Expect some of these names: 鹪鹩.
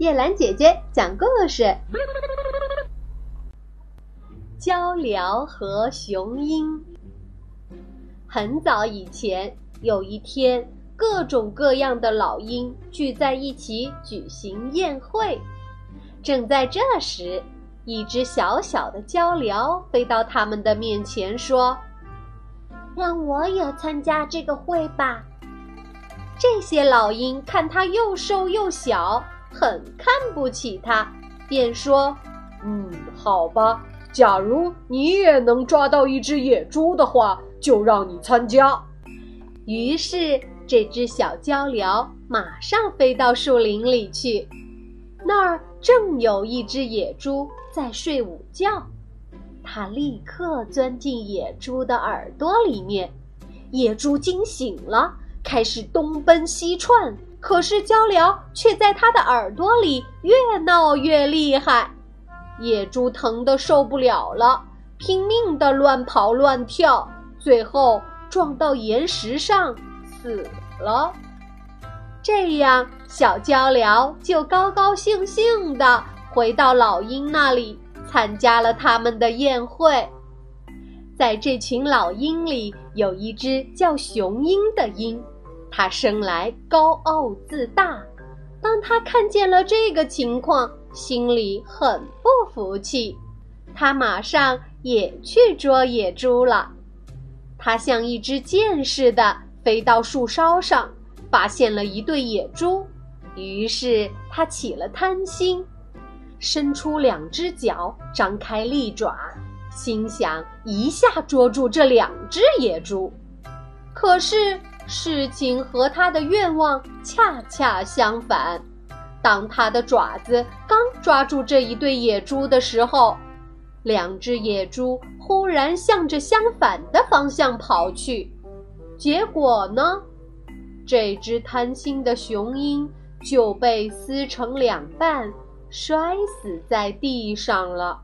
叶兰姐姐讲故事。鹪鹩和雄鹰。很早以前，有一天，各种各样的老鹰聚在一起举行宴会。正在这时，一只小小的鹪鹩飞到他们的面前说：“让我也参加这个会吧。”这些老鹰看它又瘦又小，很看不起它，便说：“好吧，假如你也能抓到一只野猪的话，就让你参加。”于是，这只小鹪鹩马上飞到树林里去，那儿正有一只野猪在睡午觉。它立刻钻进野猪的耳朵里面，野猪惊醒了，开始东奔西窜。可是鹪鹩却在他的耳朵里越闹越厉害，野猪疼得受不了了，拼命地乱跑乱跳，最后撞到岩石上死了。这样，小鹪鹩就高高兴兴地回到老鹰那里，参加了他们的宴会。在这群老鹰里，有一只叫雄鹰的鹰，它生来高傲自大。当它看见了这个情况，心里很不服气，它马上也去捉野猪了。它像一支箭似的飞到树梢上，发现了一对野猪，于是它起了贪心，伸出两只脚，张开利爪，心想一下捉住这两只野猪。可是事情和他的愿望恰恰相反，当他的爪子刚抓住这一对野猪的时候，两只野猪忽然向着相反的方向跑去。结果呢，这只贪心的雄鹰就被撕成两半，摔死在地上了。